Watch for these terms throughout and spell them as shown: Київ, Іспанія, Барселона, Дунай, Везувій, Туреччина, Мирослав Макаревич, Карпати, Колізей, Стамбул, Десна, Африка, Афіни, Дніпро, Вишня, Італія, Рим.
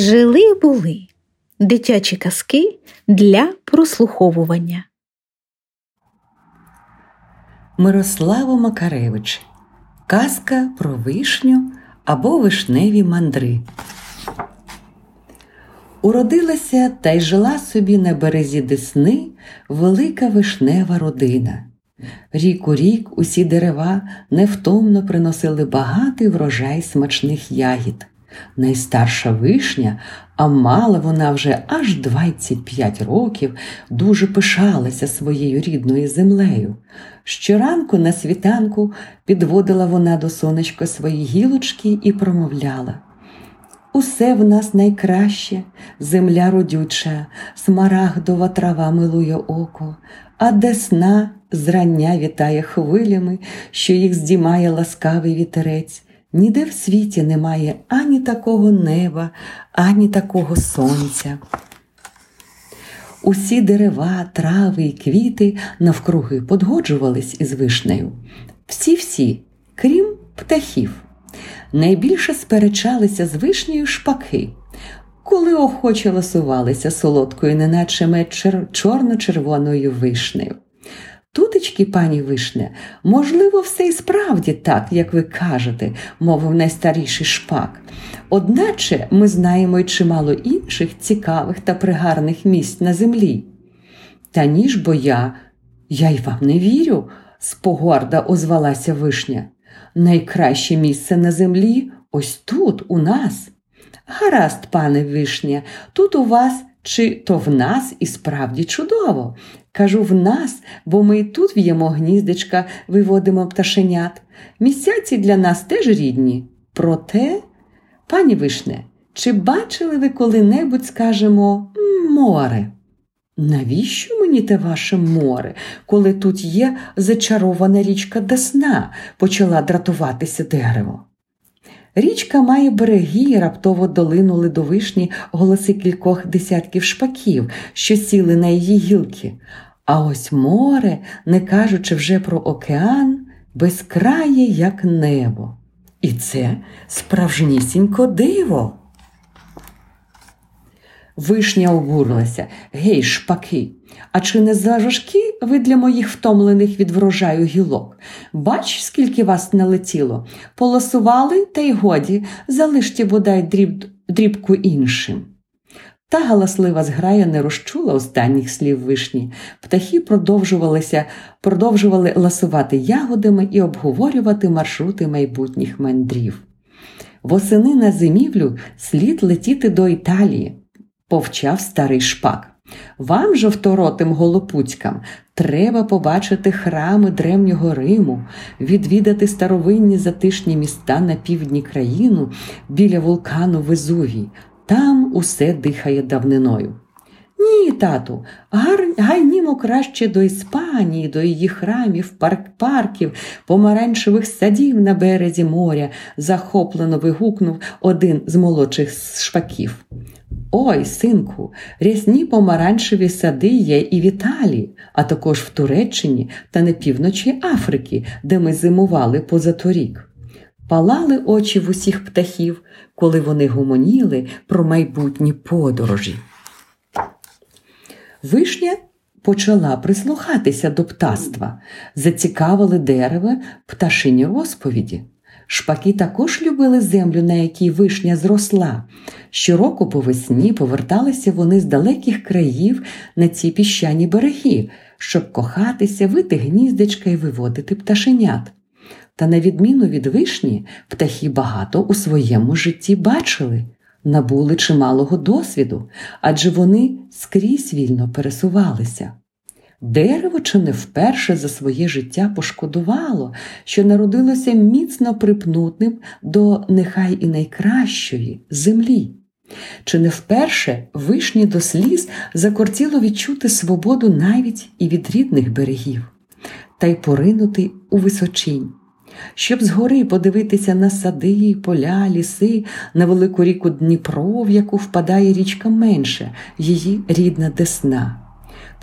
Жили-були. Дитячі казки для прослуховування. Мирослава Макаревич. Казка про вишню або вишневі мандри. Уродилася та й жила собі на березі Десни велика вишнева родина. Рік у рік усі дерева невтомно приносили багатий врожай смачних ягід. Найстарша вишня, а мала вона вже аж 25 років, дуже пишалася своєю рідною землею. Щоранку на світанку підводила вона до сонечка свої гілочки і промовляла: «Усе в нас найкраще, земля родюча, смарагдова трава милує око, а Десна зрання вітає хвилями, що їх здіймає ласкавий вітерець. Ніде в світі немає ані такого неба, ані такого сонця. Усі дерева, трави і квіти навкруги подгоджувались із вишнею. Всі-всі, крім птахів. Найбільше сперечалися з вишнею шпаки. Коли охоче ласувалися солодкою, неначе мед чорно-червоною вишнею. Тутечки, пані вишне, можливо, все і справді так, як ви кажете», – мовив найстаріший шпак. «Одначе ми знаємо й чимало інших цікавих та пригарних місць на землі». «Та ніж бо я й вам не вірю», – спогорда озвалася вишня. «Найкраще місце на землі ось тут, у нас». «Гаразд, пане вишня, тут у вас чи то в нас і справді чудово. Кажу в нас, бо ми і тут в'ємо гніздечка, виводимо пташенят. Місця ці для нас теж рідні. Проте, пані вишне, чи бачили ви коли-небудь, скажімо, море?» «Навіщо мені те ваше море, коли тут є зачарована річка Десна?» – почала дратуватися дерево. «Річка має береги», і раптово долинули до вишні голоси кількох десятків шпаків, що сіли на її гілки. А ось море, не кажучи вже про океан, безкрає, як небо. І це справжнісінько диво. Вишня обурилася: «Гей, шпаки, а чи не зажажки ви для моїх втомлених від врожаю гілок? Бач, скільки вас налетіло. Полосували, та й годі, залиште бодай дрібку іншим». Та галаслива зграя не розчула останніх слів вишні. Птахи продовжували ласувати ягодами і обговорювати маршрути майбутніх мандрів. «Восени на зимівлю слід летіти до Італії», – повчав старий шпак. «Вам, жовторотим голопуцькам, треба побачити храми древнього Риму, відвідати старовинні затишні міста на півдні країну біля вулкану Везувій. Там усе дихає давниною». «Ні, тату, гайнімо краще до Іспанії, до її храмів, парків, помаранчевих садів на березі моря», – захоплено вигукнув один з молодших шпаків. «Ой, синку, рясні помаранчеві сади є і в Італії, а також в Туреччині та на півночі Африки, де ми зимували позаторік». Палали очі в усіх птахів, коли вони гомоніли про майбутні подорожі. Вишня почала прислухатися до птаства. Зацікавили дерево пташині розповіді. Шпаки також любили землю, на якій вишня зросла. Щороку по весні поверталися вони з далеких країв на ці піщані береги, щоб кохатися, вити гніздечка і виводити пташенят. Та на відміну від вишні, птахи багато у своєму житті бачили, набули чималого досвіду, адже вони скрізь вільно пересувалися. Дерево чи не вперше за своє життя пошкодувало, що народилося міцно припнутим до нехай і найкращої землі. Чи не вперше вишні до сліз закортіло відчути свободу навіть і від рідних берегів, та й поринути у височинь. Щоб згори подивитися на сади, поля, ліси, на велику ріку Дніпро, в яку впадає річка менше, її рідна Десна.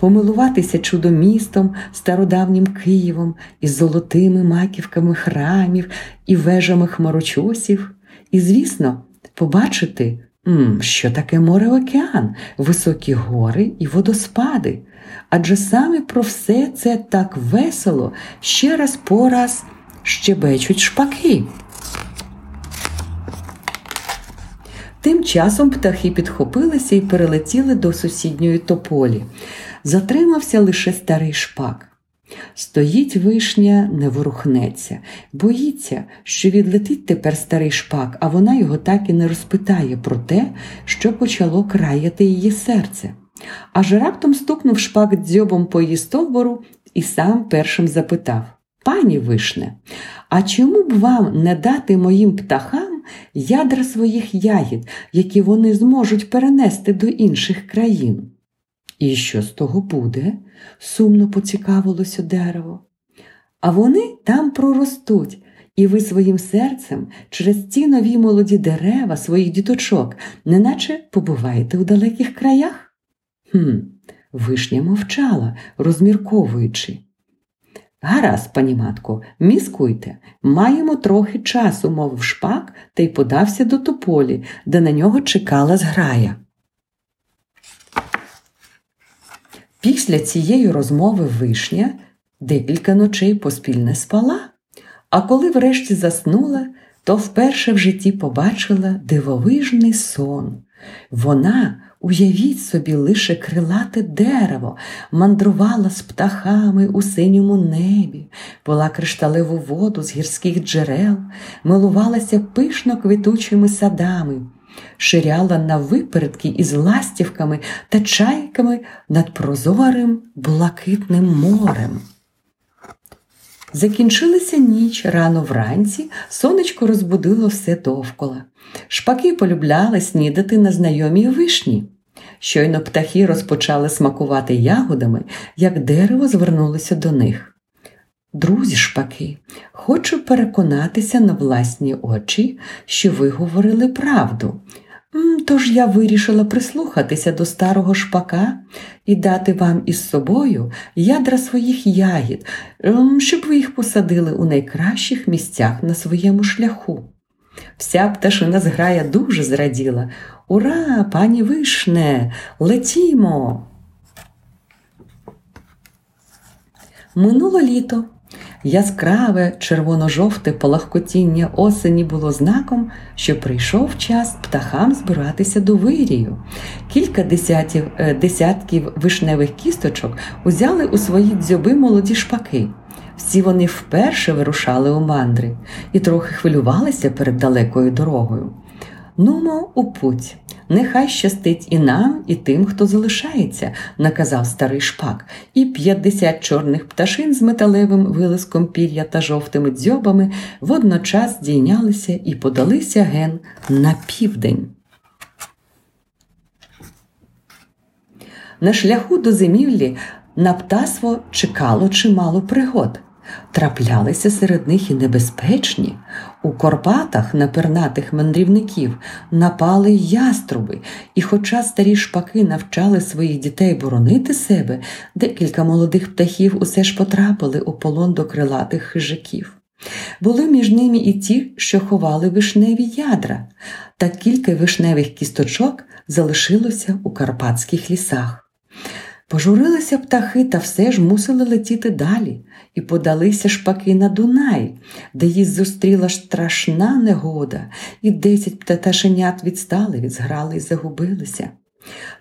Помилуватися чудомістом, стародавнім Києвом із золотими маківками храмів і вежами хмарочосів. І, звісно, побачити Що таке море-океан, високі гори і водоспади? Адже саме про все це так весело ще раз по раз щебечуть шпаки. Тим часом птахи підхопилися і перелетіли до сусідньої тополі. Затримався лише старий шпак. Стоїть вишня, не ворухнеться. Боїться, що відлетить тепер старий шпак, а вона його так і не розпитає про те, що почало краяти її серце. Аж раптом стукнув шпак дзьобом по її стовбуру і сам першим запитав: «Пані вишне, а чому б вам не дати моїм птахам ядра своїх ягід, які вони зможуть перенести до інших країн?» «І що з того буде?» – сумно поцікавилося дерево. «А вони там проростуть, і ви своїм серцем через ці нові молоді дерева своїх діточок неначе побуваєте у далеких краях?» Вишня мовчала, розмірковуючи. «Гаразд, пані матко, міскуйте, маємо трохи часу», – мовив шпак та й подався до тополі, де на нього чекала зграя. Після цієї розмови вишня декілька ночей поспіль не спала, а коли врешті заснула, то вперше в житті побачила дивовижний сон. Вона, уявіть собі, лише крилате дерево, мандрувала з птахами у синьому небі, пила кришталеву воду з гірських джерел, милувалася пишно квітучими садами, ширяла на випередки із ластівками та чайками над прозорим блакитним морем. Закінчилася ніч, рано вранці сонечко розбудило все довкола. Шпаки полюбляли снідати на знайомій вишні. Щойно птахи розпочали смакувати ягодами, як дерево звернулося до них. «Друзі шпаки, хочу переконатися на власні очі, що ви говорили правду. Тож я вирішила прислухатися до старого шпака і дати вам із собою ядра своїх ягід, щоб ви їх посадили у найкращих місцях на своєму шляху». Вся пташина зграя дуже зраділа. «Ура, пані вишне, летімо!» Минуло літо. Яскраве червоно-жовте палахкотіння осені було знаком, що прийшов час птахам збиратися до вирію. Кілька десятків вишневих кісточок узяли у свої дзьоби молоді шпаки. Всі вони вперше вирушали у мандри і трохи хвилювалися перед далекою дорогою. «Нумо у путь! Нехай щастить і нам, і тим, хто залишається», – наказав старий шпак, і 50 чорних пташин з металевим вилиском пір'я та жовтими дзьобами водночас здійнялися і подалися ген на південь. На шляху до зимівлі на птаство чекало чимало пригод. Траплялися серед них і небезпечні. У Карпатах на пернатих мандрівників напали яструби, і хоча старі шпаки навчали своїх дітей боронити себе, декілька молодих птахів усе ж потрапили у полон до крилатих хижаків. Були між ними і ті, що ховали вишневі ядра, та кілька вишневих кісточок залишилося у карпатських лісах. Пожурилися птахи та все ж мусили летіти далі, і подалися шпаки на Дунай, де їх зустріла страшна негода, і 10 пташенят відстали, відзграли і загубилися.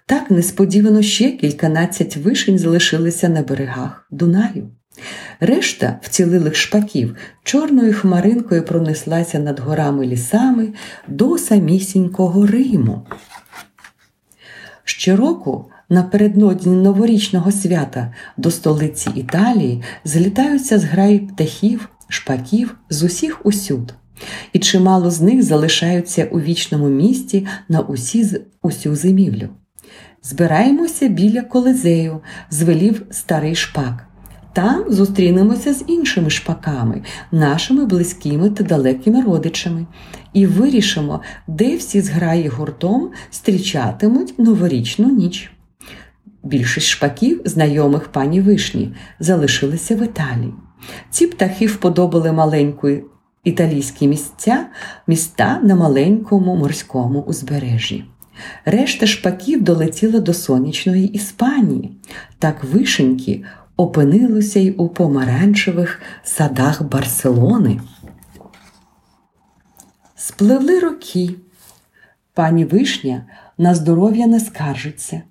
Так несподівано ще кільканадцять вишень залишилися на берегах Дунаю. Решта вцілілих шпаків чорною хмаринкою пронеслася над горами-лісами до самісінького Риму. Щороку напередодні новорічного свята до столиці Італії злітаються зграї птахів, шпаків з усіх усюд. І чимало з них залишаються у вічному місті на усю зимівлю. «Збираємося біля Колізею», – звелів старий шпак. «Там зустрінемося з іншими шпаками, нашими близькими та далекими родичами, і вирішимо, де всі зграї гуртом зустрічатимуть новорічну ніч». Більшість шпаків, знайомих пані вишні, залишилися в Італії. Ці птахи вподобали маленькі італійські міста на маленькому морському узбережжі. Решта шпаків долетіла до сонячної Іспанії. Так вишеньки опинилися й у помаранчевих садах Барселони. Спливли роки. Пані Вишня на здоров'я не скаржиться.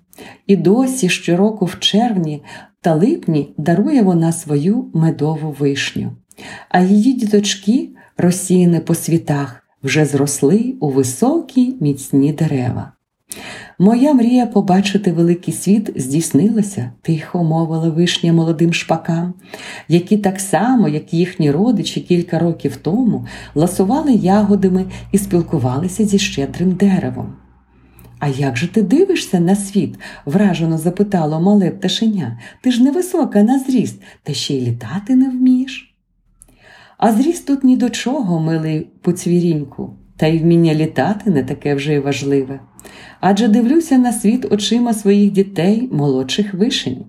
І досі щороку в червні та липні дарує вона свою медову вишню. А її діточки, розсіяні по світах, вже зросли у високі міцні дерева. «Моя мрія побачити великий світ здійснилася», – тихо мовила вишня молодим шпакам, які так само, як їхні родичі кілька років тому, ласували ягодами і спілкувалися зі щедрим деревом. «А як же ти дивишся на світ?» – вражено запитало мале пташеня. «Ти ж невисока на зріст, та ще й літати не вмієш». «А зріст тут ні до чого, милий поцвіріньку, та й вміння літати не таке вже й важливе. Адже дивлюся на світ очима своїх дітей, молодших вишень.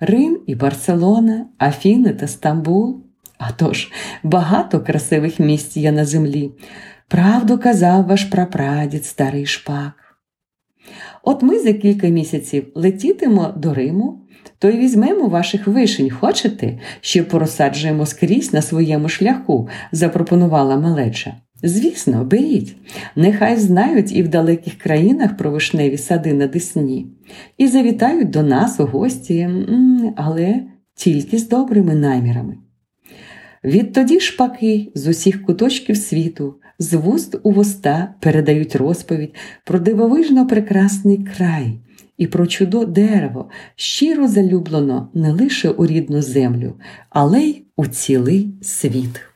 Рим і Барселона, Афіни та Стамбул. А тож, багато красивих місць є на землі. Правду казав ваш прапрадід, старий шпак. От ми за кілька місяців летітимо до Риму, то й візьмемо ваших вишень, хочете? Ще порозсаджуємо скрізь на своєму шляху», – запропонувала малеча. «Звісно, беріть. Нехай знають і в далеких країнах про вишневі сади на Десні. І завітають до нас у гості, але тільки з добрими намірами». Відтоді шпаки з усіх куточків світу з вуст у вуста передають розповідь про дивовижно прекрасний край і про чудо дерево, щиро залюблено не лише у рідну землю, але й у цілий світ.